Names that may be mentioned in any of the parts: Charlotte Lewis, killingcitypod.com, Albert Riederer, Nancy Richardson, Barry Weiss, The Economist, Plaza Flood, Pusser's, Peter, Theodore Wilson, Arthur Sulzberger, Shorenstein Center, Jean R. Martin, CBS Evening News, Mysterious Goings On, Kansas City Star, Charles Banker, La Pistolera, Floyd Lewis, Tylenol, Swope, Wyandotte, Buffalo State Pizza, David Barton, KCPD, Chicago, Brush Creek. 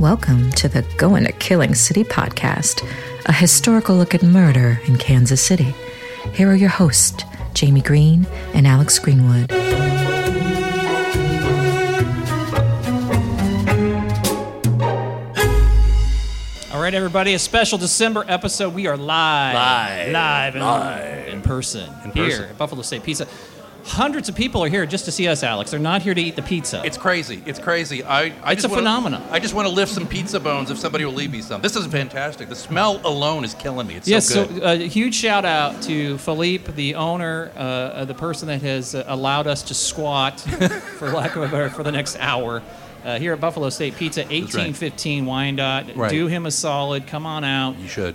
Welcome to the Going to Killing City podcast, a historical look at murder in Kansas City. Here are your hosts, Jamie Green and Alex Greenwood. All right, everybody, a special December episode. We are live in person. Here at Buffalo State Pizza. Hundreds of people are here just to see us, Alex. They're not here to eat the pizza. It's crazy. It's a phenomenon. I just want to lift some pizza bones if somebody will leave me some. This is fantastic. The smell alone is killing me. It's so good. Yes, so a huge shout out to Philippe, the owner, the person that has allowed us to squat, for lack of a better, for the next hour. Here at Buffalo State Pizza, 1815 Wyandotte. Right. Do him a solid. Come on out. You should.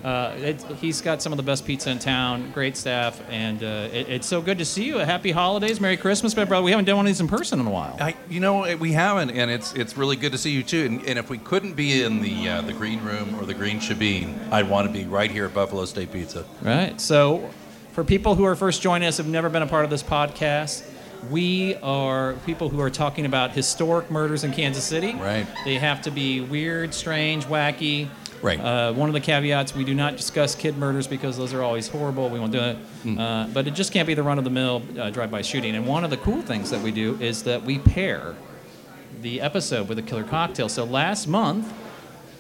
He's got some of the best pizza in town. Great staff. And it's so good to see you. Happy holidays. Merry Christmas, my brother. We haven't done one of these in person in a while. We haven't. And it's really good to see you, too. And if we couldn't be in the green room or the green shebeen, I'd want to be right here at Buffalo State Pizza. Right. So for people who are first joining us, have never been a part of this podcast, we are people who are talking about historic murders in Kansas City. Right. They have to be weird, strange, wacky. Right. One of the caveats, we do not discuss kid murders because those are always horrible. We won't do it. But it just can't be the run-of-the-mill drive-by shooting. And one of the cool things that we do is that we pair the episode with a killer cocktail. So last month,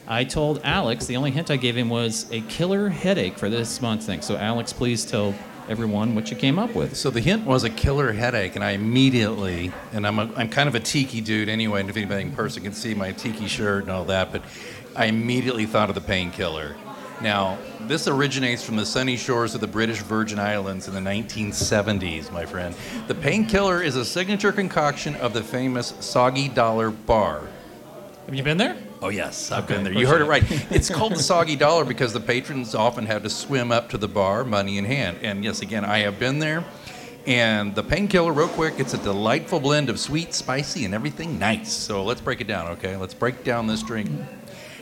I told Alex, the only hint I gave him was a killer headache for this month thing. So Alex, please tell everyone what you came up with. So the hint was a killer headache, and I immediately, and I'm kind of a tiki dude anyway, and if anybody in person can see my tiki shirt and all that, but I immediately thought of the Painkiller. Now, this originates from the sunny shores of the British Virgin Islands in the 1970s, my friend. The Painkiller is a signature concoction of the famous Soggy Dollar Bar. Have you been there? Oh, yes, I've been there. You heard it right. It's called the Soggy Dollar because the patrons often had to swim up to the bar, money in hand. And yes, again, I have been there. And the Painkiller, real quick, it's a delightful blend of sweet, spicy, and everything nice. So let's break it down, okay? Let's break down this drink.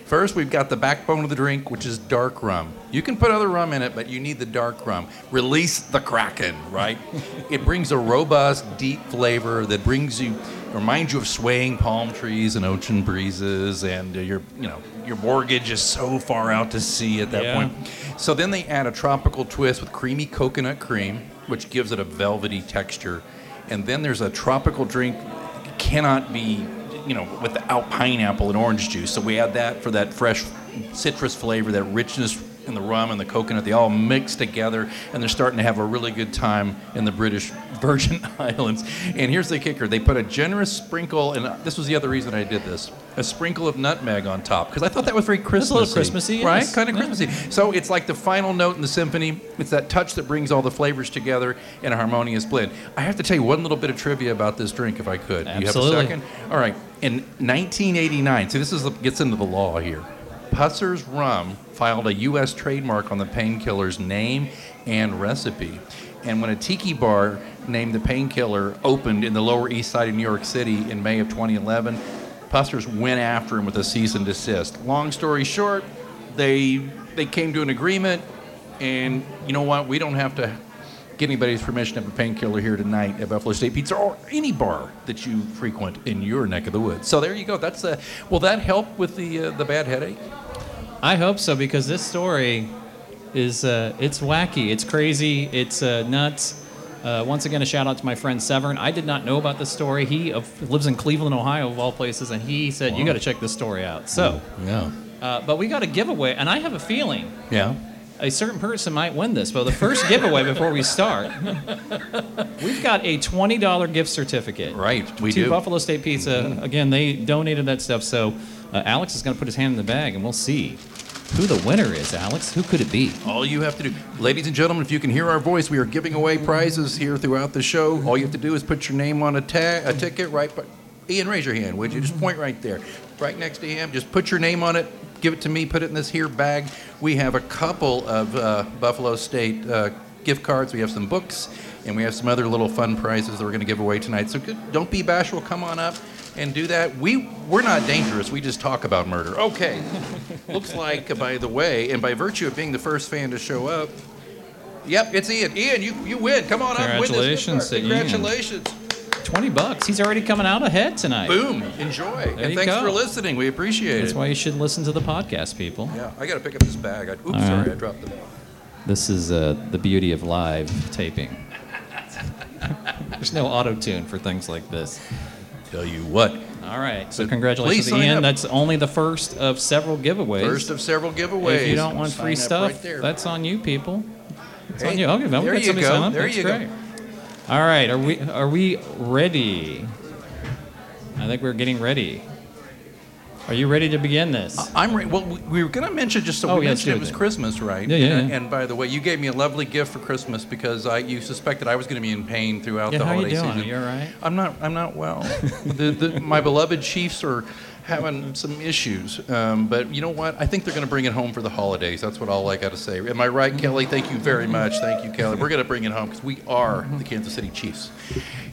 First, we've got the backbone of the drink, which is dark rum. You can put other rum in it, but you need the dark rum. Release the Kraken, right? It brings a robust, deep flavor that reminds you of swaying palm trees and ocean breezes, and your mortgage is so far out to sea at that point. So then they add a tropical twist with creamy coconut cream, which gives it a velvety texture. And then there's a tropical drink cannot be, without pineapple and orange juice. So we add that for that fresh citrus flavor, that richness in the rum and the coconut. They all mix together, and they're starting to have a really good time in the British Virgin Islands. And here's the kicker. They put a generous sprinkle, and this was the other reason I did this, a sprinkle of nutmeg on top, because I thought that was very Christmassy. A little Christmassy. Right? Yes. Kind of Christmassy. So it's like the final note in the symphony. It's that touch that brings all the flavors together in a harmonious blend. I have to tell you one little bit of trivia about this drink, if I could. Absolutely. You have a second? All right. In 1989, so this gets into the law here, Pusser's Rum filed a U.S. trademark on the Painkiller's name and recipe. And when a tiki bar named the Painkiller opened in the Lower East Side of New York City in May of 2011, Pusser's went after him with a cease and desist. Long story short, they came to an agreement, and you know what? We don't have to get anybody's permission to have a Painkiller here tonight at Buffalo State Pizza or any bar that you frequent in your neck of the woods. So there you go. That's will that help with the bad headache? I hope so, because this story is it's wacky, it's crazy, it's nuts. Once again, a shout out to my friend Severn. I did not know about this story. He lives in Cleveland, Ohio, of all places, and he said, "You got to check this story out." So but we got a giveaway, and I have a feeling. Yeah. A certain person might win this. Well, the first giveaway before we start, we've got a $20 gift certificate. Right, we do. To Buffalo State Pizza. Mm-hmm. Again, they donated that stuff. So Alex is going to put his hand in the bag, and we'll see who the winner is, Alex. Who could it be? All you have to do, ladies and gentlemen, if you can hear our voice, we are giving away prizes here throughout the show. All you have to do is put your name on a ticket right by. Ian, raise your hand, would you? Just point right there. Right next to him. Just put your name on it. Give it to me. Put it in this here bag. We have a couple of Buffalo State gift cards. We have some books, and we have some other little fun prizes that we're going to give away tonight. So don't be bashful. Come on up and do that. We're not dangerous. We just talk about murder. Okay. Looks like, by the way, and by virtue of being the first fan to show up, yep, it's Ian. Ian, you win. Come on up. Congratulations, win this gift card. Congratulations. $20. He's already coming out ahead tonight. Boom. Enjoy. And thanks for listening. We appreciate it. That's why you should listen to the podcast, people. Yeah. I got to pick up this bag. Sorry, I dropped the bag. This is the beauty of live taping. There's no auto-tune for things like this. Tell you what. All right. So congratulations to Ian. That's only the first of several giveaways. If you don't want free stuff, right, that's on you, people. It's on you. Okay, well, there you go. There you go. All right. Are we ready? I think we're getting ready. Are you ready to begin this? I'm ready. Well, we were going to mention it was Christmas, right? Yeah. And by the way, you gave me a lovely gift for Christmas because you suspected I was going to be in pain throughout the holiday season. Are you all right? I'm not well. My beloved Chiefs are having some issues, but you know what? I think they're going to bring it home for the holidays. That's what all I got to say. Am I right, Kelly? Thank you very much. Thank you, Kelly. We're going to bring it home because we are the Kansas City Chiefs.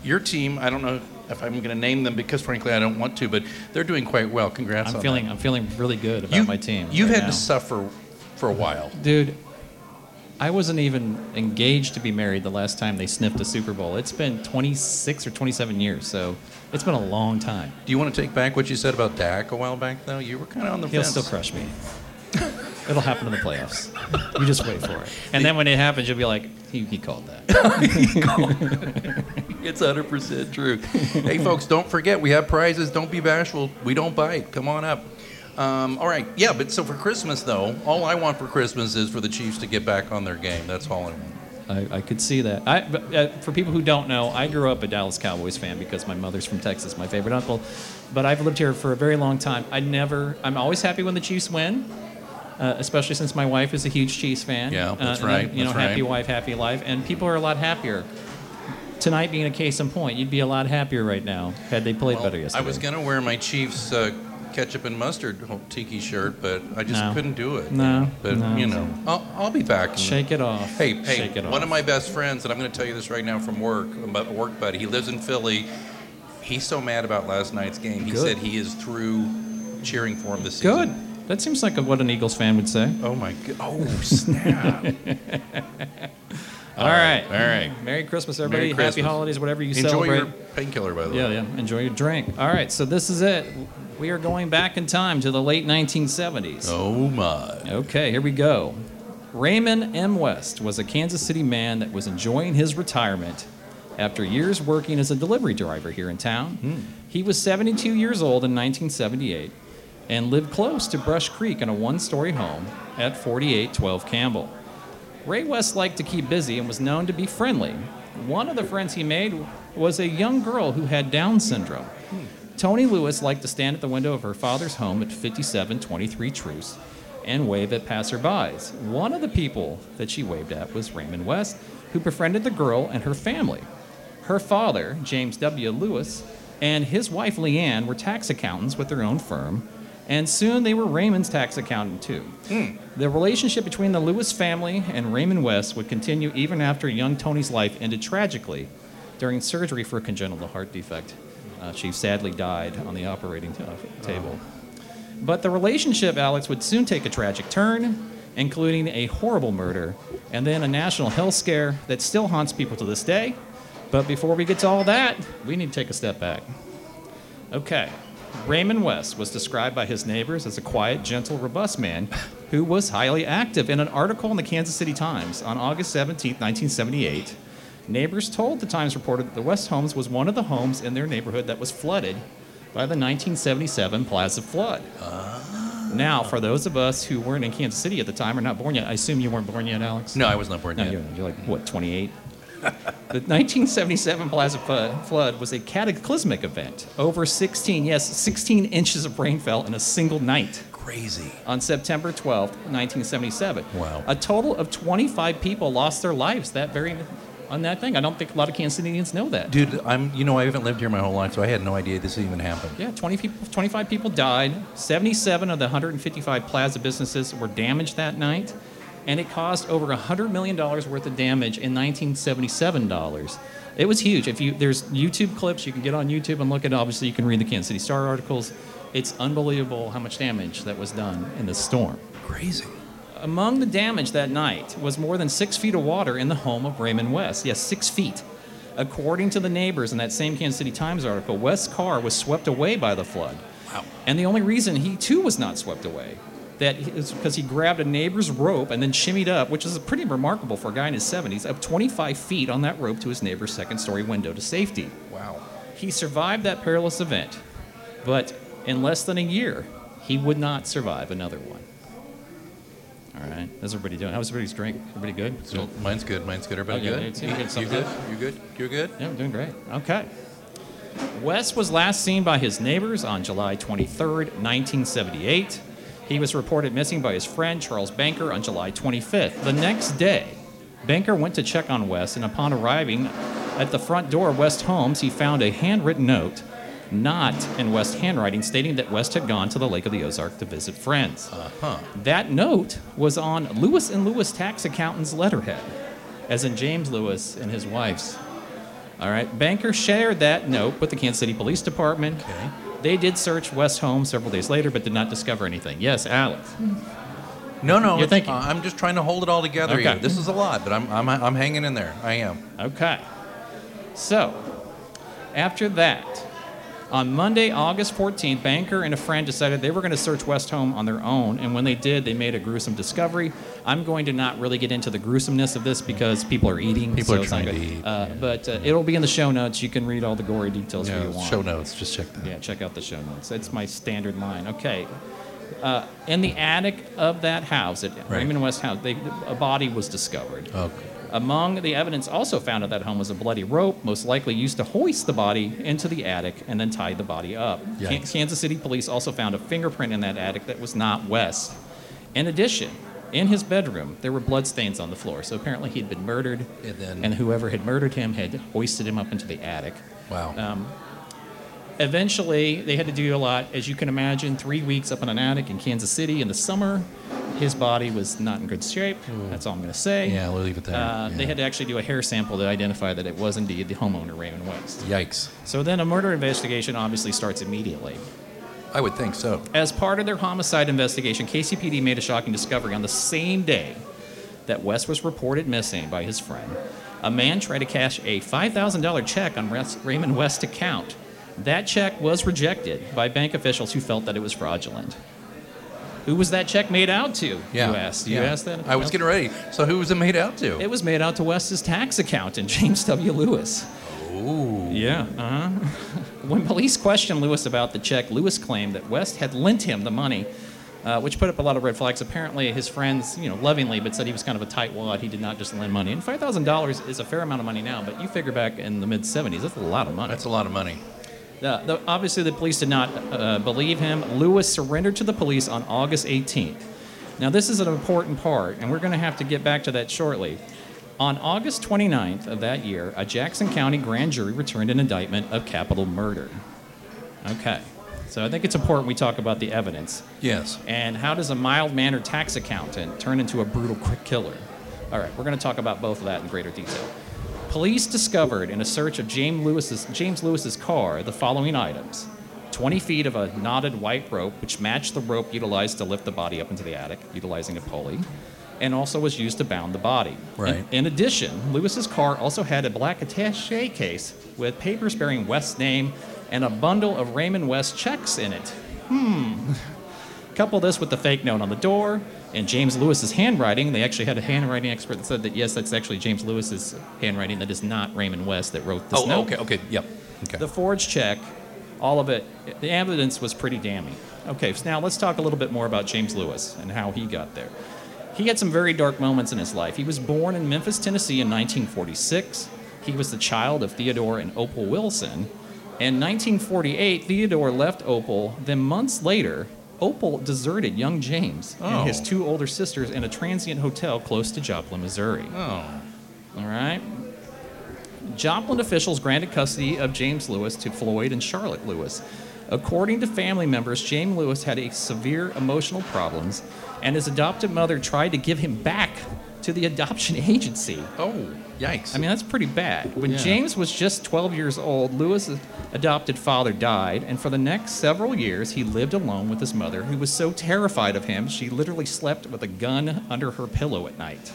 Your team, I don't know if I'm going to name them because, frankly, I don't want to, but they're doing quite well. Congrats on that. I'm feeling really good about my team. You've had to suffer for a while. Dude, I wasn't even engaged to be married the last time they sniffed a Super Bowl. It's been 26 or 27 years, so it's been a long time. Do you want to take back what you said about Dak a while back, though? You were kind of on the fence. He'll still crush me. It'll happen in the playoffs. You just wait for it. And then when it happens, you'll be like, he called that. He called that. It's 100% true. Hey, folks, don't forget, we have prizes. Don't be bashful. We don't bite. Come on up. All right. Yeah, but so for Christmas, though, all I want for Christmas is for the Chiefs to get back on their game. That's all I want. I could see that. But for people who don't know, I grew up a Dallas Cowboys fan because my mother's from Texas, my favorite uncle. But I've lived here for a very long time. I'm always happy when the Chiefs win, especially since my wife is a huge Chiefs fan. Yeah, that's right. And, happy wife, happy life. And people are a lot happier. Tonight being a case in point, you'd be a lot happier right now had they played better yesterday. I was going to wear my Chiefs ketchup and mustard tiki shirt, but I just couldn't do it. I'll be back. Shake it off. Hey, shake it off. One of my best friends, and I'm going to tell you this right now from work, a work buddy, he lives in Philly. He's so mad about last night's game. He said he is through cheering for him this season. Good. That seems like what an Eagles fan would say. Oh, my God. Oh, snap. All right. Merry Christmas, everybody. Merry Christmas. Happy holidays, whatever you celebrate. Enjoy your Painkiller, by the way. Yeah. Enjoy your drink. All right, so this is it. We are going back in time to the late 1970s. Oh, my. Okay, here we go. Raymond M. West was a Kansas City man that was enjoying his retirement after years working as a delivery driver here in town. He was 72 years old in 1978 and lived close to Brush Creek in a one-story home at 4812 Campbell. Ray West liked to keep busy and was known to be friendly. One of the friends he made was a young girl who had Down syndrome. Tony Lewis liked to stand at the window of her father's home at 5723 Truce and wave at passerbys. One of the people that she waved at was Raymond West, who befriended the girl and her family. Her father, James W. Lewis, and his wife, Leanne, were tax accountants with their own firm, and soon they were Raymond's tax accountant, too. The relationship between the Lewis family and Raymond West would continue even after young Tony's life ended tragically during surgery for a congenital heart defect. She sadly died on the operating table. But the relationship, Alex, would soon take a tragic turn, including a horrible murder and then a national health scare that still haunts people to this day. But before we get to all that, we need to take a step back. Okay. Raymond West was described by his neighbors as a quiet, gentle, robust man who was highly active. In an article in the Kansas City Times on August 17, 1978, neighbors told the Times reporter that the West Homes was one of the homes in their neighborhood that was flooded by the 1977 Plaza Flood. Now, for those of us who weren't in Kansas City at the time or not born yet, I assume you weren't born yet, Alex? No, I was not born yet. You're like, what, 28? The 1977 Plaza Flood was a cataclysmic event. Over 16 inches of rain fell in a single night. Crazy. On September 12, 1977. Wow. A total of 25 people lost their lives on that thing. I don't think a lot of Kansas Cityans know that. Dude, I haven't lived here my whole life, so I had no idea this even happened. Yeah, 25 people died. 77 of the 155 Plaza businesses were damaged that night. And it caused over $100 million worth of damage in 1977 dollars. It was huge. There's YouTube clips. You can get on YouTube and look at it. Obviously, you can read the Kansas City Star articles. It's unbelievable how much damage that was done in this storm. Crazy. Among the damage that night was more than 6 feet of water in the home of Raymond West. Yes, 6 feet. According to the neighbors in that same Kansas City Times article, West's car was swept away by the flood. Wow. And the only reason he, too, was not swept away is because he grabbed a neighbor's rope and then shimmied up, which is pretty remarkable for a guy in his 70s, up 25 feet on that rope to his neighbor's second-story window to safety. Wow. He survived that perilous event, but in less than a year, he would not survive another one. All right. How's everybody doing? How's everybody's drink? Everybody good? So mine's good. Everybody good? You good? Yeah, I'm doing great. Okay. West was last seen by his neighbors on July 23rd, 1978. He was reported missing by his friend, Charles Banker, on July 25th. The next day, Banker went to check on West, and upon arriving at the front door of West's homes, he found a handwritten note, not in West's handwriting, stating that West had gone to the Lake of the Ozark to visit friends. Uh-huh. That note was on Lewis & Lewis tax accountant's letterhead, as in James Lewis and his wife's. All right, Banker shared that note with the Kansas City Police Department. Okay. They did search West's home several days later, but did not discover anything. Yes, Alex. No. You're thinking. I'm just trying to hold it all together. Okay. Here. This is a lot, but I'm hanging in there. I am. Okay. So, after that, on Monday, August 14th, Banker and a friend decided they were going to search West's home on their own, and when they did, they made a gruesome discovery. I'm going to not really get into the gruesomeness of this because people are eating. People are trying to eat. But it'll be in the show notes. You can read all the gory details if you want. Show notes. Just check that. Yeah, check out the show notes. It's my standard line. Okay. In the attic of that house, Raymond West house, a body was discovered. Okay. Among the evidence also found at that home was a bloody rope, most likely used to hoist the body into the attic and then tied the body up. Kansas City police also found a fingerprint in that attic that was not West. In addition, in his bedroom, there were bloodstains on the floor, so apparently he'd been murdered, and whoever had murdered him had hoisted him up into the attic. Wow. Eventually, they had to do a lot, as you can imagine, 3 weeks up in an attic in Kansas City in the summer. His body was not in good shape. Ooh. That's all I'm going to say. Yeah, we'll leave it there. They had to actually do a hair sample to identify that it was indeed the homeowner, Raymond West. Yikes. So then a murder investigation obviously starts immediately. I would think so. As part of their homicide investigation, KCPD made a shocking discovery on the same day that West was reported missing by his friend. A man tried to cash a $5,000 check on Raymond West's account. That check was rejected by bank officials who felt that it was fraudulent. Who was that check made out to? Yeah. You asked. You asked that? I was getting ready. So who was it made out to? It was made out to West's tax accountant, James W. Lewis. Oh. Yeah. Uh-huh. When police questioned Lewis about the check, Lewis claimed that West had lent him the money, which put up a lot of red flags. Apparently, his friends, lovingly, but said he was kind of a tightwad. He did not just lend money. And $5,000 is a fair amount of money now, but you figure back in the mid-'70s, that's a lot of money. That's a lot of money. Obviously, the police did not believe him. Lewis surrendered to the police on August 18th. Now, this is an important part, and we're going to have to get back to that shortly. On August 29th of that year, a Jackson County grand jury returned an indictment of capital murder. Okay. So I think it's important we talk about the evidence. Yes. And how does a mild-mannered tax accountant turn into a brutal killer? All right. We're going to talk about both of that in greater detail. Police discovered in a search of James Lewis's car the following items: 20 feet of a knotted white rope, which matched the rope utilized to lift the body up into the attic, utilizing a pulley, and also was used to bound the body. Right. In addition, Lewis's car also had a black attaché case with papers bearing West's name and a bundle of Raymond West checks in it. Couple this with the fake note on the door and James Lewis's handwriting. They actually had a handwriting expert that said that, yes, that's actually James Lewis's handwriting. That is not Raymond West that wrote this note. Okay. The forged check, all of it, the evidence was pretty damning. Okay, so now let's talk a little bit more about James Lewis and how he got there. He had some very dark moments in his life. He was born in Memphis, Tennessee in 1946. He was the child of Theodore and Opal Wilson. In 1948, Theodore left Opal. Then months later, Opal deserted young James and his two older sisters in a transient hotel close to Joplin, Missouri. Oh. All right. Joplin officials granted custody of James Lewis to Floyd and Charlotte Lewis. According to family members, James Lewis had a severe emotional problems, and his adopted mother tried to give him back to the adoption agency. Oh, yikes. I mean, that's pretty bad. When James was just 12 years old, Lewis's adopted father died, and for the next several years, he lived alone with his mother, who was so terrified of him, she literally slept with a gun under her pillow at night.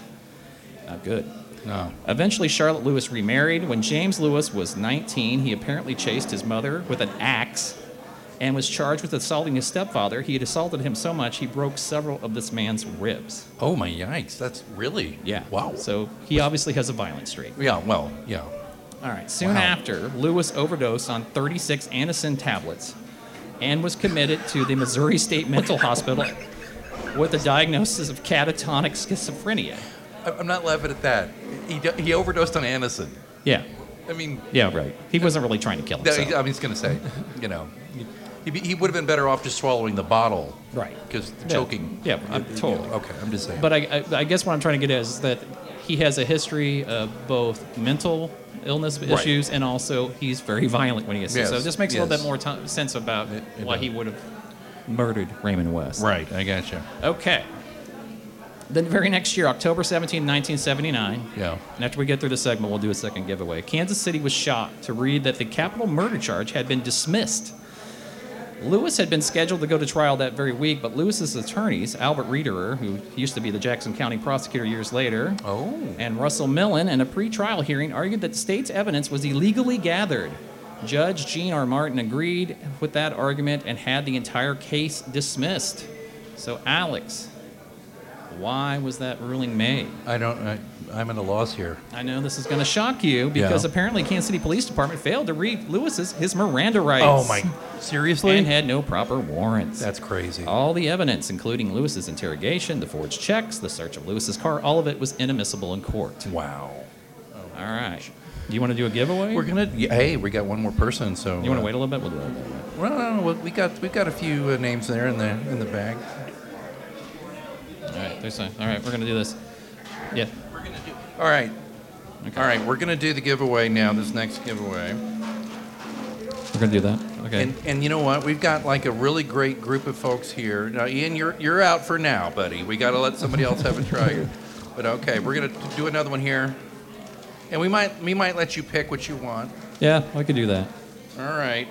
Not good. No. Eventually, Charlotte Lewis remarried. When James Lewis was 19, he apparently chased his mother with an axe and was charged with assaulting his stepfather. He had assaulted him so much he broke several of this man's ribs. Oh, my yikes. That's really... Yeah. Wow. So he obviously has a violent streak. Yeah, well, yeah. All right. Soon after, Lewis overdosed on 36 Anacin tablets and was committed to the Missouri State Mental Hospital with a diagnosis of catatonic schizophrenia. I'm not laughing at that. He overdosed on Anacin. Yeah. I mean... Yeah, right. He wasn't really trying to kill himself. I was going to say, you know... He would have been better off just swallowing the bottle. Right. Because the choking. Yeah, totally. Okay, I'm just saying. But I guess what I'm trying to get at is that he has a history of both mental illness issues and also he's very violent when he is sick. So it just makes a little bit more sense about why he would have murdered Raymond West. Right, I gotcha. Okay. The very next year, October 17, 1979. Yeah. And after we get through the segment, we'll do a second giveaway. Kansas City was shocked to read that the capital murder charge had been dismissed. Lewis had been scheduled to go to trial that very week, but Lewis's attorneys, Albert Riederer, who used to be the Jackson County prosecutor years later, and Russell Millen, in a pre-trial hearing, argued that the state's evidence was illegally gathered. Judge Jean R. Martin agreed with that argument and had the entire case dismissed. So, Alex, why was that ruling made? I'm at a loss here. I know this is going to shock you because apparently Kansas City Police Department failed to read his Miranda rights. Oh my, seriously? And had no proper warrants. That's crazy. All the evidence, including Lewis's interrogation, the forged checks, the search of Lewis's car, all of it was inadmissible in court. Wow. Oh, all right. Gosh. Do you want to do a giveaway? We're gonna. Hey, we got one more person, so you want to wait a little bit? We'll do that. Well, no, we got a few names there in the bag. All right, there's time. All right, we're gonna do this. Yeah. All right. Okay. All right, we're going to do the giveaway now, this next giveaway. We're going to do that? Okay. And you know what? We've got like a really great group of folks here. Now, Ian, you're out for now, buddy. We got to let somebody else have a try here. But okay, we're going to do another one here. And we might let you pick what you want. Yeah, I could do that. All right.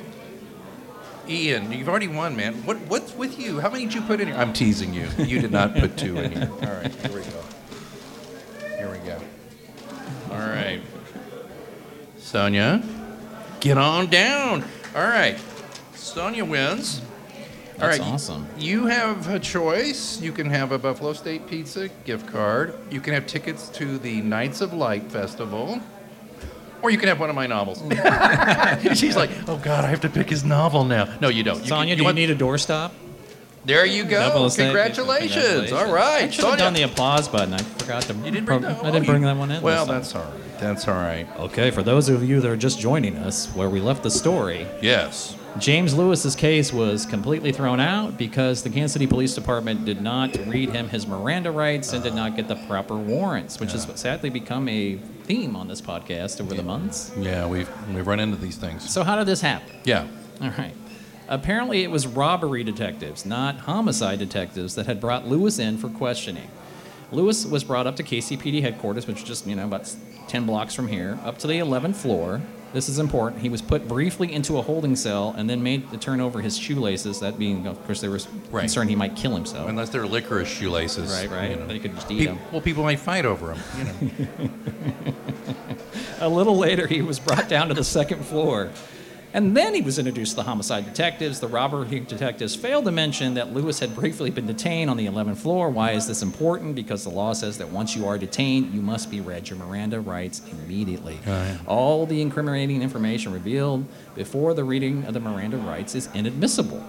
Ian, you've already won, man. What's with you? How many did you put in here? I'm teasing you. You did not put two in here. All right, here we go. Here we go. All right. Sonia, get on down. All right. Sonia wins. All right. That's awesome. You have a choice. You can have a Buffalo State Pizza gift card. You can have tickets to the Nights of Light Festival. Or you can have one of my novels. She's like, oh, God, I have to pick his novel now. No, you don't. Sonia, do you need a doorstop? There you go. Congratulations. All right. I should have done the applause button. I forgot to. You didn't bring that one? I didn't bring that one in. Well, that's all right. That's all right. Okay, for those of you that are just joining us, where we left the story. Yes. James Lewis's case was completely thrown out because the Kansas City Police Department did not read him his Miranda rights and did not get the proper warrants, which has sadly become a theme on this podcast over the months. Yeah, we've run into these things. So how did this happen? Yeah. All right. Apparently, it was robbery detectives, not homicide detectives, that had brought Lewis in for questioning. Lewis was brought up to KCPD headquarters, which is just, about 10 blocks from here, up to the 11th floor. This is important. He was put briefly into a holding cell and then made to turn over his shoelaces, that being, of course, they were concerned he might kill himself. Unless they're licorice shoelaces. Right. Then he could just eat them. Well, people might fight over them, A little later, he was brought down to the second floor. And then he was introduced to the homicide detectives. The robbery detectives failed to mention that Lewis had briefly been detained on the 11th floor. Why is this important? Because the law says that once you are detained, you must be read your Miranda rights immediately. All the incriminating information revealed before the reading of the Miranda rights is inadmissible.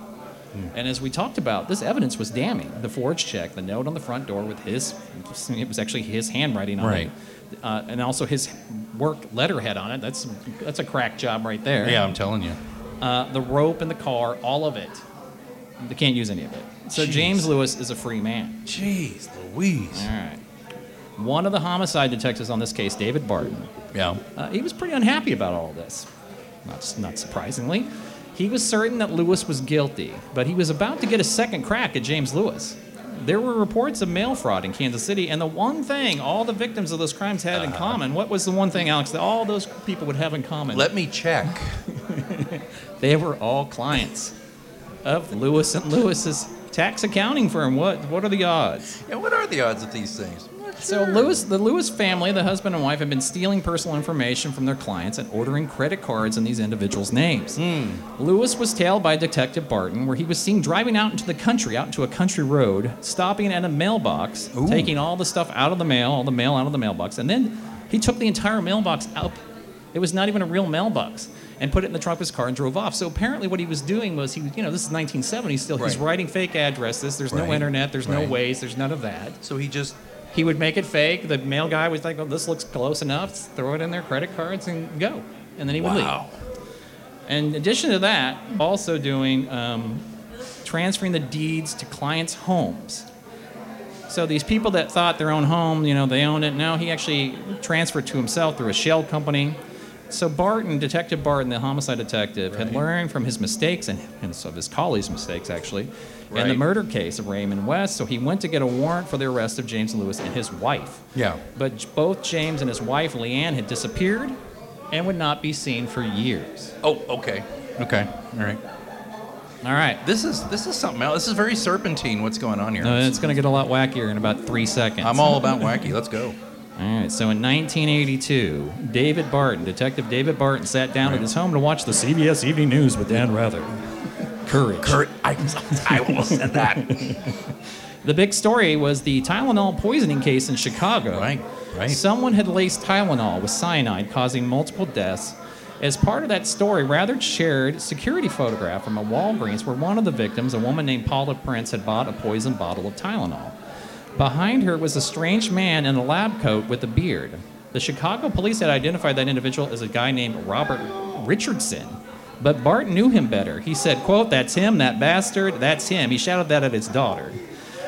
And as we talked about, this evidence was damning. The forged check, the note on the front door with it was actually his handwriting on it. And also his work letterhead on it. That's a crack job right there. Yeah, I'm telling you. The rope and the car, all of it. They can't use any of it. So James Lewis is a free man. Jeez Louise. All right. One of the homicide detectives on this case, David Barton. Yeah. He was pretty unhappy about all of this. Not surprisingly. He was certain that Lewis was guilty, but he was about to get a second crack at James Lewis. There were reports of mail fraud in Kansas City, and the one thing all the victims of those crimes had in common, what was the one thing, Alex, that all those people would have in common? Let me check. They were all clients of Lewis and Lewis's tax accounting firm. What are the odds? Yeah, what are the odds of these things? I'm not So the Lewis family, the husband and wife, have been stealing personal information from their clients and ordering credit cards in these individuals' names. Lewis was tailed by Detective Barton, where he was seen driving out into a country road, stopping at a mailbox, taking all the stuff out of the mail, all the mail out of the mailbox, and then he took the entire mailbox up. It was not even a real mailbox, and put it in the trunk of his car and drove off. So apparently what he was doing was, this is 1970 still, he's writing fake addresses, there's no internet, there's no ways, there's none of that. So he would make it fake, the mail guy was like, well, this looks close enough, throw it in their credit cards and go. And then he would leave. And in addition to that, also doing, transferring the deeds to clients' homes. So these people that thought their own home, they owned it, no, he actually transferred to himself through a shell company. So Barton, Detective Barton, the homicide detective, had learned from his mistakes, and of his colleagues' mistakes, actually, in the murder case of Raymond West, so he went to get a warrant for the arrest of James Lewis and his wife. Yeah. But both James and his wife, Leanne, had disappeared and would not be seen for years. Oh, okay. Okay. All right. All right. This is something else. This is very serpentine, what's going on here. It's going to get a lot wackier in about 3 seconds. I'm all about wacky. Let's go. All right, so in 1982, Detective David Barton, sat down at his home to watch the CBS Evening News with Dan Rather. Courage. I almost said that. The big story was the Tylenol poisoning case in Chicago. Right. Someone had laced Tylenol with cyanide, causing multiple deaths. As part of that story, Rather shared a security photograph from a Walgreens where one of the victims, a woman named Paula Prince, had bought a poisoned bottle of Tylenol. Behind her was a strange man in a lab coat with a beard. The Chicago police had identified that individual as a guy named Robert Richardson, but Barton knew him better. He said, quote, "That's him, that bastard, that's him." He shouted that at his daughter.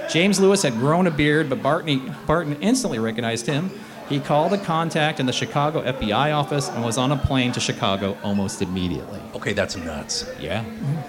James Lewis had grown a beard, but Barton instantly recognized him. He called a contact in the Chicago FBI office and was on a plane to Chicago almost immediately. Okay, that's nuts. Yeah,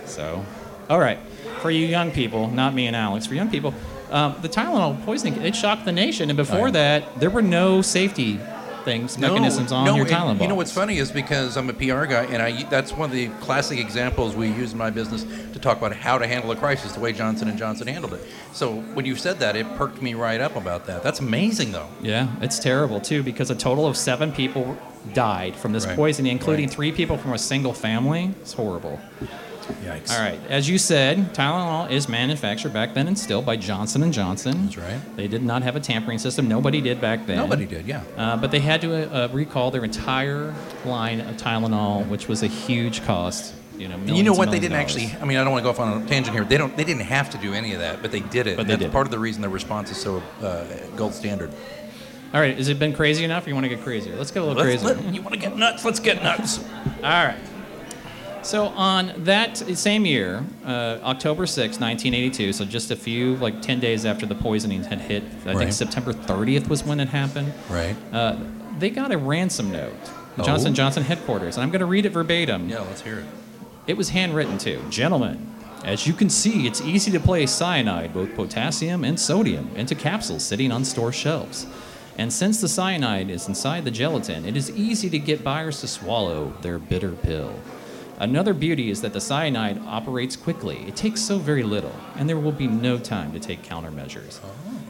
so, all right. For you young people, not me and Alex, for young people, the Tylenol poisoning, it shocked the nation. And before that, there were no safety mechanisms on your Tylenol bottles. You know what's funny is because I'm a PR guy, and that's one of the classic examples we use in my business to talk about how to handle a crisis, the way Johnson & Johnson handled it. So when you said that, it perked me right up about that. That's amazing, though. Yeah, it's terrible, too, because a total of 7 people died from this poisoning, including 3 people from a single family. It's horrible. Yikes. All right. As you said, Tylenol is manufactured back then and still by Johnson & Johnson. That's right. They did not have a tampering system. Nobody did back then. Nobody did, yeah. But they had to recall their entire line of Tylenol, which was a huge cost. You know what? They didn't actually. I mean, I don't want to go off on a tangent here. They didn't have to do any of that, but they did it. But that's part of the reason their response is so gold standard. All right. Has it been crazy enough? Or you want to get crazier? Let's get a little crazier. You want to get nuts? Let's get nuts. All right. So on that same year, October 6, 1982, so just a few, 10 days after the poisoning had hit, I think September 30th was when it happened. Right. They got a ransom note, Johnson & Johnson headquarters, and I'm going to read it verbatim. Yeah, let's hear it. It was handwritten too. Gentlemen, as you can see, it's easy to place cyanide, both potassium and sodium, into capsules sitting on store shelves. And since the cyanide is inside the gelatin, it is easy to get buyers to swallow their bitter pill. Another beauty is that the cyanide operates quickly. It takes so very little, and there will be no time to take countermeasures.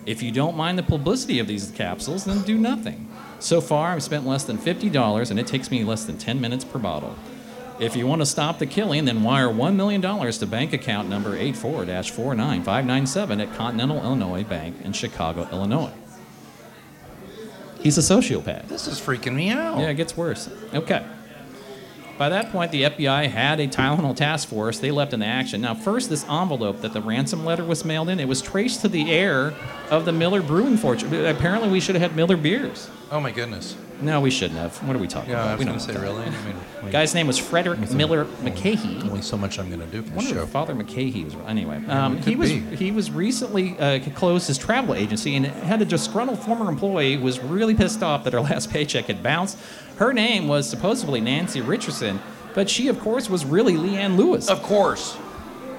If you don't mind the publicity of these capsules, then do nothing. So far, I've spent less than $50, and it takes me less than 10 minutes per bottle. If you want to stop the killing, then wire $1 million to bank account number 84-49597 at Continental Illinois Bank in Chicago, Illinois. He's a sociopath. This is freaking me out. Yeah, it gets worse. Okay. By that point, the FBI had a Tylenol task force. They leapt into action. Now, first, this envelope that the ransom letter was mailed in, it was traced to the heir of the Miller Brewing fortune. Apparently, we should have had Miller beers. Oh, my goodness. No, we shouldn't have. What are we talking about? Yeah, I was going to say, really? The guy's name was Frederick Miller McKahee. Only so much I'm going to do for the show. Father McKahee was... Anyway, he was recently closed his travel agency and had a disgruntled former employee who was really pissed off that her last paycheck had bounced. Her name was supposedly Nancy Richardson, but she, of course, was really Leanne Lewis. Of course.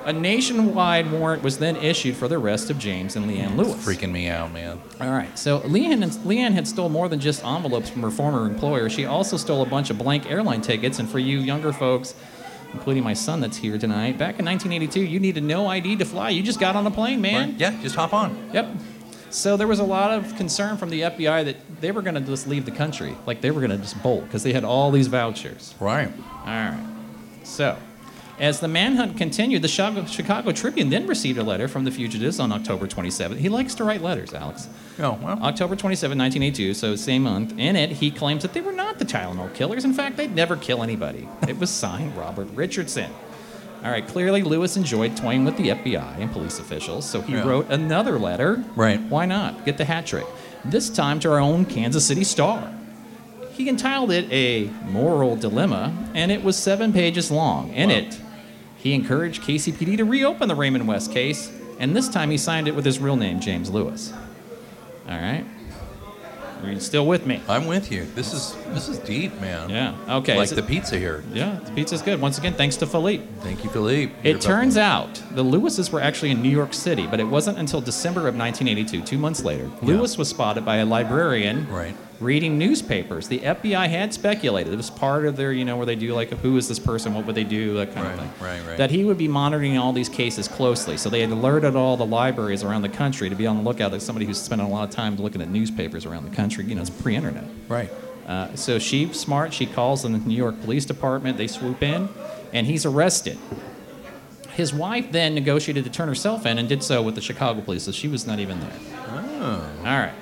A nationwide warrant was then issued for the arrest of James and Leanne Lewis. It's freaking me out, man. All right. So Leanne had stole more than just envelopes from her former employer. She also stole a bunch of blank airline tickets. And for you younger folks, including my son that's here tonight, back in 1982, you needed no ID to fly. You just got on a plane, man. Right. Yeah, just hop on. Yep. So there was a lot of concern from the FBI that they were going to just leave the country. Like, they were going to just bolt because they had all these vouchers. Right. All right. So, as the manhunt continued, the Chicago Tribune then received a letter from the fugitives on October 27th. He likes to write letters, Alex. Oh, well. October 27, 1982, so same month. In it, he claims that they were not the Tylenol killers. In fact, they'd never kill anybody. It was signed Robert Richardson. All right, clearly Lewis enjoyed toying with the FBI and police officials, so he wrote another letter. Right. Why not? Get the hat trick. This time to our own Kansas City Star. He entitled it A Moral Dilemma, and it was 7 pages long. In it, he encouraged KCPD to reopen the Raymond West case, and this time he signed it with his real name, James Lewis. All right. Are you still with me? I'm with you. This is deep, man. Yeah. Okay. Like the pizza here. Yeah, the pizza's good. Once again, thanks to Philippe. Thank you, Philippe. It turns out the Lewises were actually in New York City, but it wasn't until December of 1982, 2 months later. Lewis was spotted by a librarian reading newspapers. The FBI had speculated. It was part of their, where they do like, who is this person? What would they do? That kind of thing. Right. That he would be monitoring all these cases closely. So they had alerted all the libraries around the country to be on the lookout as somebody who's spending a lot of time looking at newspapers around the country. It's pre-internet. Right. So she's smart. She calls the New York Police Department. They swoop in, and he's arrested. His wife then negotiated to turn herself in and did so with the Chicago police. So she was not even there. Oh. All right.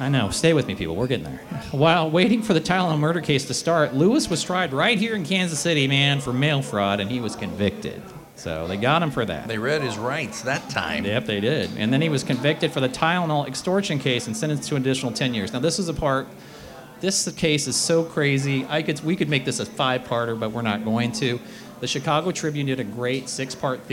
I know. Stay with me, people. We're getting there. While waiting for the Tylenol murder case to start, Lewis was tried right here in Kansas City, man, for mail fraud, and he was convicted. So they got him for that. They read his rights that time. Yep, they did. And then he was convicted for the Tylenol extortion case and sentenced to an additional 10 years. Now, this is a part... This case is so crazy. We could make this a 5-parter, but we're not going to. The Chicago Tribune did a great 6-part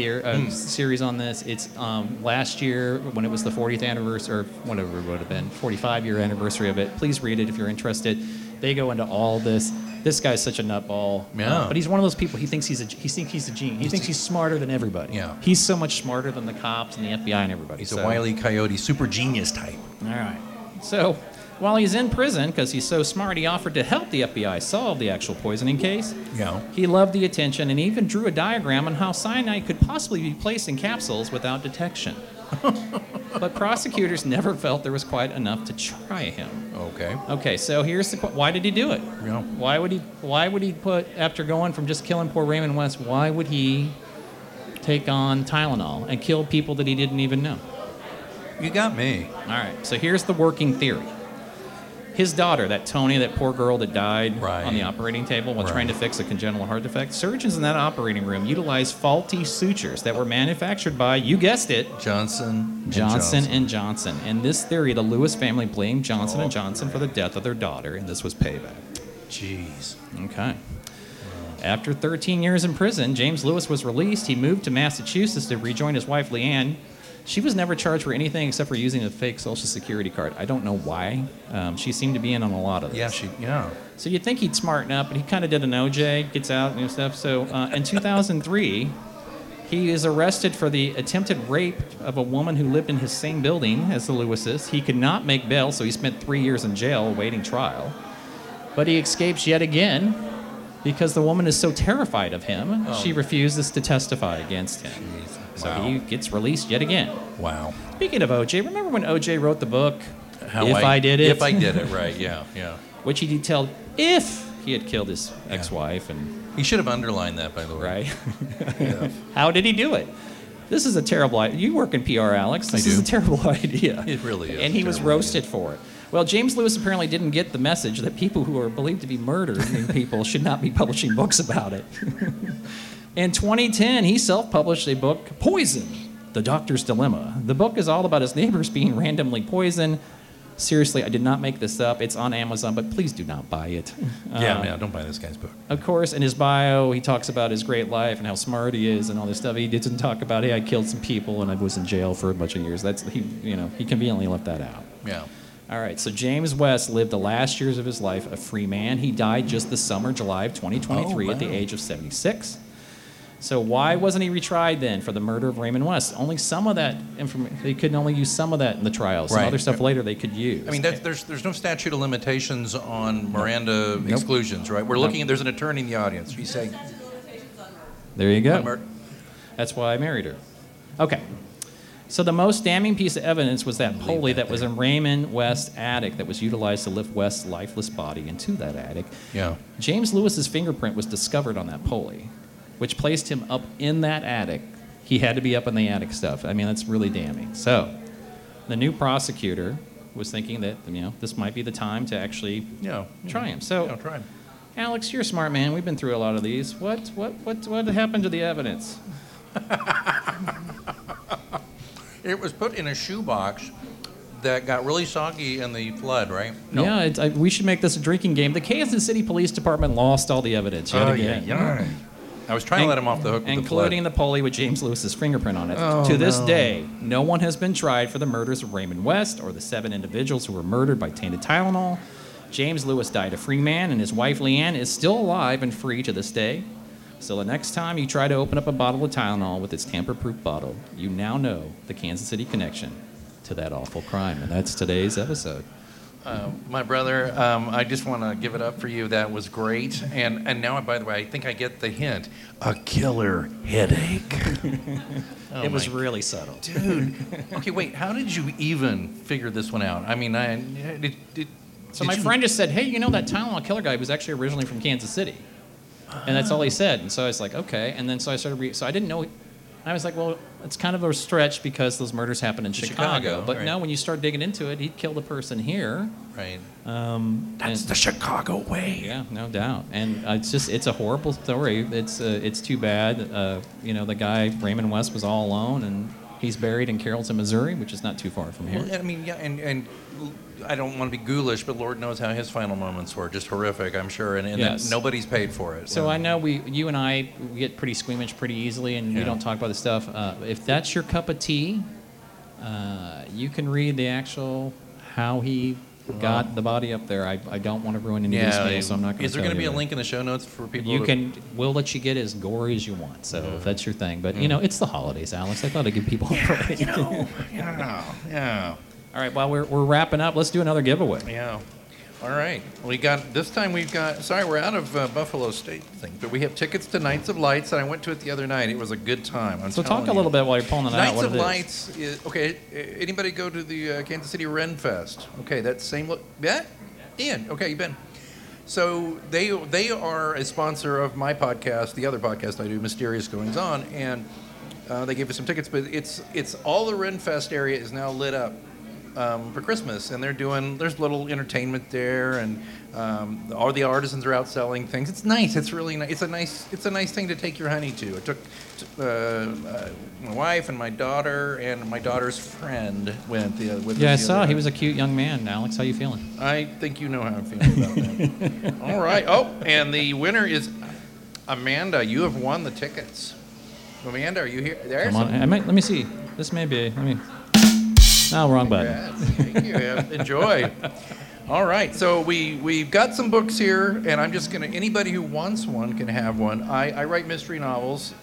series on this. It's last year when it was the 40th anniversary, or whatever it would have been, 45-year anniversary of it. Please read it if you're interested. They go into all this. This guy's such a nutball. Yeah. But he's one of those people. He thinks he's a genius. He thinks he's smarter than everybody. Yeah. He's so much smarter than the cops and the FBI and everybody. He's a Wile E. Coyote, super genius type. All right. So. While he's in prison, because he's so smart, he offered to help the FBI solve the actual poisoning case. Yeah. He loved the attention and even drew a diagram on how cyanide could possibly be placed in capsules without detection. But prosecutors never felt there was quite enough to try him. Okay. Okay, so here's the question. Why did he do it? Yeah. Why would he put, after going from just killing poor Raymond West, why would he take on Tylenol and kill people that he didn't even know? You got me. All right, so here's the working theory. His daughter, that Tony, that poor girl that died on the operating table while trying to fix a congenital heart defect, surgeons in that operating room utilized faulty sutures that were manufactured by, you guessed it, Johnson and Johnson. In this theory, the Lewis family blamed Johnson and Johnson for the death of their daughter, and this was payback. Jeez. Okay. After 13 years in prison, James Lewis was released. He moved to Massachusetts to rejoin his wife, Leanne. She was never charged for anything except for using a fake Social Security card. I don't know why. She seemed to be in on a lot of this. Yeah. So you'd think he'd smarten up, but he kind of did an OJ, gets out and stuff. So in 2003, he is arrested for the attempted rape of a woman who lived in his same building as the Lewises. He could not make bail, so he spent 3 years in jail awaiting trial. But he escapes yet again because the woman is so terrified of him, she refuses to testify against him. Jeez. So he gets released yet again. Wow. Speaking of OJ, remember when OJ wrote the book, If I Did It? If I Did It, right, yeah. Which he detailed if he had killed his ex-wife. And he should have underlined that, by the way. Right. Yeah. How did he do it? This is a terrible idea. You work in PR, Alex. This is a terrible idea. It really is. And he was roasted for it. Well, James Lewis apparently didn't get the message that people who are believed to be murdering people should not be publishing books about it. In 2010, he self-published a book, Poison, The Doctor's Dilemma. The book is all about his neighbors being randomly poisoned. Seriously, I did not make this up. It's on Amazon, but please do not buy it. Don't buy this guy's book. Of course, in his bio, he talks about his great life and how smart he is and all this stuff. He didn't talk about, hey, I killed some people and I was in jail for a bunch of years. He conveniently left that out. Yeah. All right, so James West lived the last years of his life a free man. He died just this summer, July of 2023, at the age of 76. So why wasn't he retried then for the murder of Raymond West? Only some of that information, they could only use some of that in the trials. Some other stuff later they could use. I mean, there's no statute of limitations on Miranda exclusions, right? We're looking at, there's an attorney in the audience. She's saying, there you go. That's why I married her. Okay. So the most damning piece of evidence was that pulley that was in Raymond West's attic that was utilized to lift West's lifeless body into that attic. Yeah. James Lewis's fingerprint was discovered on that pulley, which placed him up in that attic. He had to be up in the attic stuff. I mean, that's really damning. So the new prosecutor was thinking that, you know, this might be the time to actually try him. So try him. Alex, you're a smart man. We've been through a lot of these. What happened to the evidence? It was put in a shoebox that got really soggy in the flood, right? No. Yeah, we should make this a drinking game. The Kansas City Police Department lost all the evidence. I was trying to let him off the hook with the flood. Including the pulley with James Lewis's fingerprint on it. To this day, no one has been tried for the murders of Raymond West or the 7 individuals who were murdered by tainted Tylenol. James Lewis died a free man, and his wife, Leanne, is still alive and free to this day. So the next time you try to open up a bottle of Tylenol with its tamper-proof bottle, you now know the Kansas City connection to that awful crime. And that's today's episode. My brother, I just want to give it up for you. That was great. And now, by the way, I think I get the hint. A killer headache. It was really subtle. Dude. Okay, wait. How did you even figure this one out? I mean, my friend just said, hey, you know that Tylenol killer guy was actually originally from Kansas City. And that's all he said. And so I was like, okay. And then so I started so I didn't know. I was like, well, it's kind of a stretch because those murders happened in Chicago. But now when you start digging into it, he'd kill the person here. Right. That's the Chicago way. Yeah, no doubt. And it's a horrible story. It's too bad. The guy, Raymond West, was all alone. And he's buried in Carrollton, Missouri, which is not too far from here. Well, I mean, yeah, and I don't want to be ghoulish, but Lord knows how his final moments were. Just horrific, I'm sure, and yes. Nobody's paid for it. So I know you and I get pretty squeamish pretty easily, and we don't talk about this stuff. If that's your cup of tea, you can read the actual how he got the body up there. I don't want to ruin any of these things, so I'm not going to Is there going to be a link in the show notes for people? We'll let you get as gory as you want, so if that's your thing. But, it's the holidays, Alex. I thought I'd give people a break. Yeah. All right, while we're wrapping up, let's do another giveaway. Yeah. All right. We're out of Buffalo State thing, but we have tickets to Nights of Lights, and I went to it the other night. It was a good time. I'm so talk a little bit while you're pulling it out. Nights of Lights is okay. Anybody go to the Kansas City Ren Fest? Okay, that same look. Yeah? Ian. Okay, you've been. So they are a sponsor of my podcast, the other podcast I do, Mysterious Goings On, and they gave us some tickets. But it's all the Ren Fest area is now lit up. For Christmas, and there's little entertainment there, and all the artisans are out selling things. It's nice. It's really nice. It's a nice thing to take your honey to. I took my wife and my daughter, and my daughter's friend went with us. Yeah, I saw. He was a cute young man. Alex, how you feeling? I think you know how I'm feeling about that. All right. Oh, and the winner is Amanda. You have won the tickets. Amanda, are you here? There's Come on. Let me see. This may be. Let me. No, wrong button. Thank you. Enjoy. All right. So we've got some books here, and I'm just going to, anybody who wants one can have one. I write mystery novels.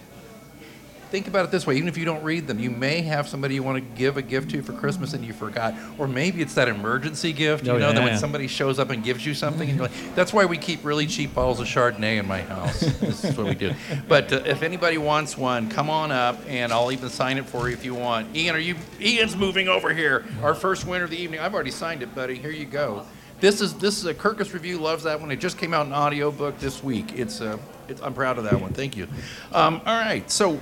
Think about it this way. Even if you don't read them, you may have somebody you want to give a gift to for Christmas and you forgot. Or maybe it's that emergency gift, that when somebody shows up and gives you something. And you're like, that's why we keep really cheap bottles of Chardonnay in my house. This is what we do. But if anybody wants one, come on up, and I'll even sign it for you if you want. Ian's moving over here. Our first winner of the evening. I've already signed it, buddy. Here you go. This is a Kirkus Review loves that one. It just came out in audiobook this week. I'm proud of that one. Thank you. All right. So...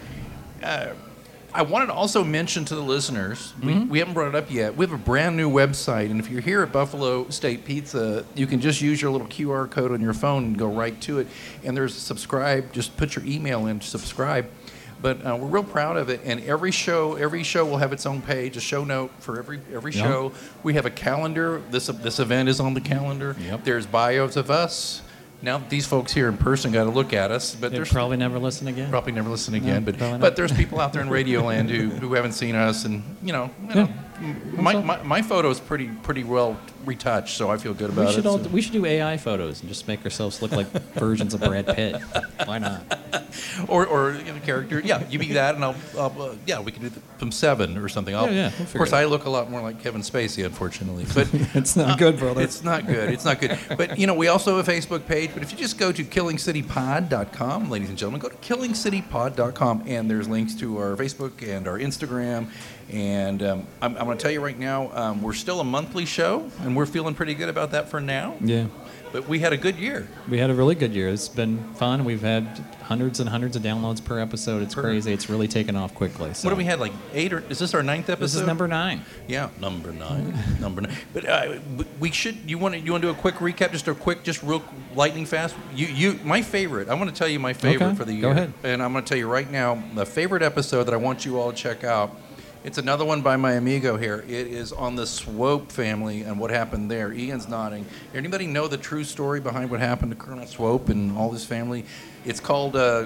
I wanted to also mention to the listeners, we haven't brought it up yet, we have a brand new website, and if you're here at Buffalo State Pizza, you can just use your little QR code on your phone and go right to it, and there's subscribe, just put your email in to subscribe, but we're real proud of it, and every show will have its own page, a show note for every show. We have a calendar, this event is on the calendar, There's bios of us. Now these folks here in person got to look at us, but they're probably never listen again. No, but there's people out there in Radio Land who haven't seen us, and my photo's pretty well retouched, so I feel good about it. We should do AI photos and just make ourselves look like versions of Brad Pitt. Why not? Or character. Yeah, you be that, and I'll we can do from 7 or something. Of course, I look a lot more like Kevin Spacey, unfortunately, but it's not good, brother. It's not good. But we also have a Facebook page. But if you just go to killingcitypod.com, ladies and gentlemen, go to killingcitypod.com, and there's links to our Facebook and our Instagram And I'm going to tell you right now, we're still a monthly show, and we're feeling pretty good about that for now. Yeah. But we had a good year. We had a really good year. It's been fun. We've had hundreds and hundreds of downloads per episode. It's crazy. It's really taken off quickly. So. What do we had, like eight? Or is this our ninth episode? This is number 9. Yeah, number 9. But we should. You want to do a quick recap? Just real lightning fast. My favorite. I want to tell you my favorite for the year. Go ahead. And I'm going to tell you right now the favorite episode that I want you all to check out. It's another one by my amigo here. It is on the Swope family and what happened there. Ian's nodding. Anybody know the true story behind what happened to Colonel Swope and all his family? It's called, is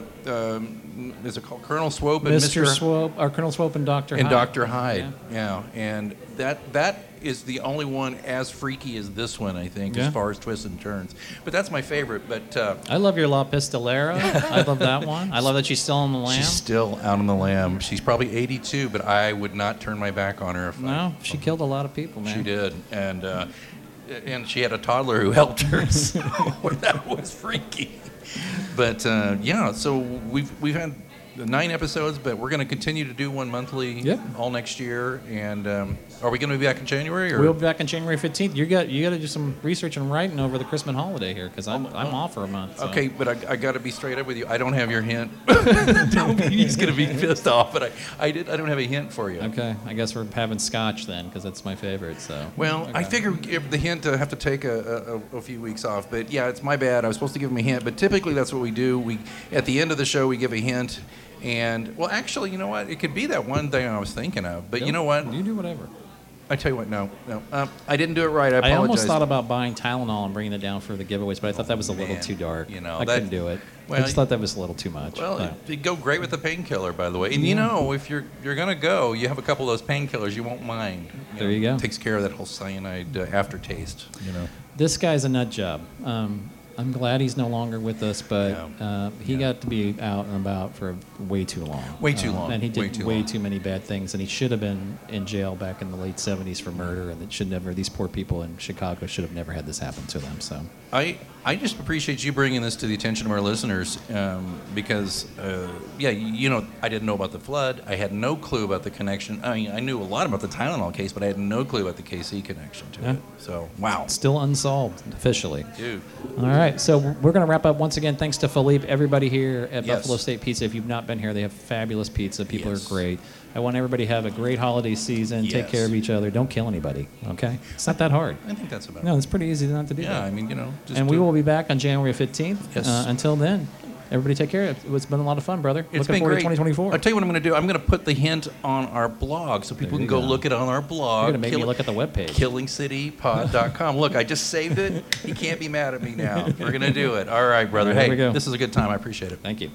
it called Colonel Swope and Mr. Swope, or Colonel Swope and Dr. Hyde. And Dr. Hyde, yeah. And that is the only one as freaky as this one, I think, as far as twists and turns. But that's my favorite. But I love your La Pistolera. I love that one. I love that she's still on the lam. She's still out on the lam. She's probably 82, but I would not turn my back on her. She killed a lot of people, man. She did. And she had a toddler who helped her, so that was freaky. But so we've had 9 episodes, but we're going to continue to do one monthly all next year. And are we going to be back in January? Or? We'll be back on January 15th. You got to do some research and writing over the Christmas holiday here because I'm off for a month. So. Okay, but I got to be straight up with you. I don't have your hint. He's going to be pissed off, but I don't have a hint for you. Okay, I guess we're having scotch then because that's my favorite. So. Well, okay. I figure the hint I have to take a few weeks off, but yeah, it's my bad. I was supposed to give him a hint, but typically that's what we do. We at the end of the show we give a hint. And, well, actually, you know what? It could be that one thing I was thinking of. But you know what? You do whatever. I tell you what, no. I didn't do it right. I apologize. I almost thought about buying Tylenol and bringing it down for the giveaways, but I thought that was a little too dark. You know, I couldn't do it. Well, I just thought that was a little too much. Well, it'd go great with the painkiller, by the way. And, you know, if you're going to go, you have a couple of those painkillers you won't mind. You go. It takes care of that whole cyanide aftertaste, you know. This guy's a nut job. I'm glad he's no longer with us, but he got to be out and about for way too long. Way too long. And he did way too many bad things, and he should have been in jail back in the late 70s for murder, and these poor people in Chicago should have never had this happen to them. So I just appreciate you bringing this to the attention of our listeners because, I didn't know about the flood. I had no clue about the connection. I mean, I knew a lot about the Tylenol case, but I had no clue about the KC connection to it. So, wow. Still unsolved, officially. Dude. All right. So we're going to wrap up once again. Thanks to Philippe, everybody here at Buffalo State Pizza. If you've not been here, they have fabulous pizza. People are great. I want everybody to have a great holiday season. Yes. Take care of each other. Don't kill anybody, okay? It's not that hard. I think that's about it. No, it's pretty easy not to do that. Yeah, I mean, you know. We will be back on January 15th. Yes. Until then, everybody take care. It's been a lot of fun, brother. It's been great. Looking forward to 2024. I'll tell you what I'm going to do. I'm going to put the hint on our blog so people can go look it on our blog. You're going to make me look at the webpage. killingcitypod.com. Look, I just saved it. He can't be mad at me now. We're going to do it. All right, brother. Hey, this is a good time. I appreciate it. Thank you.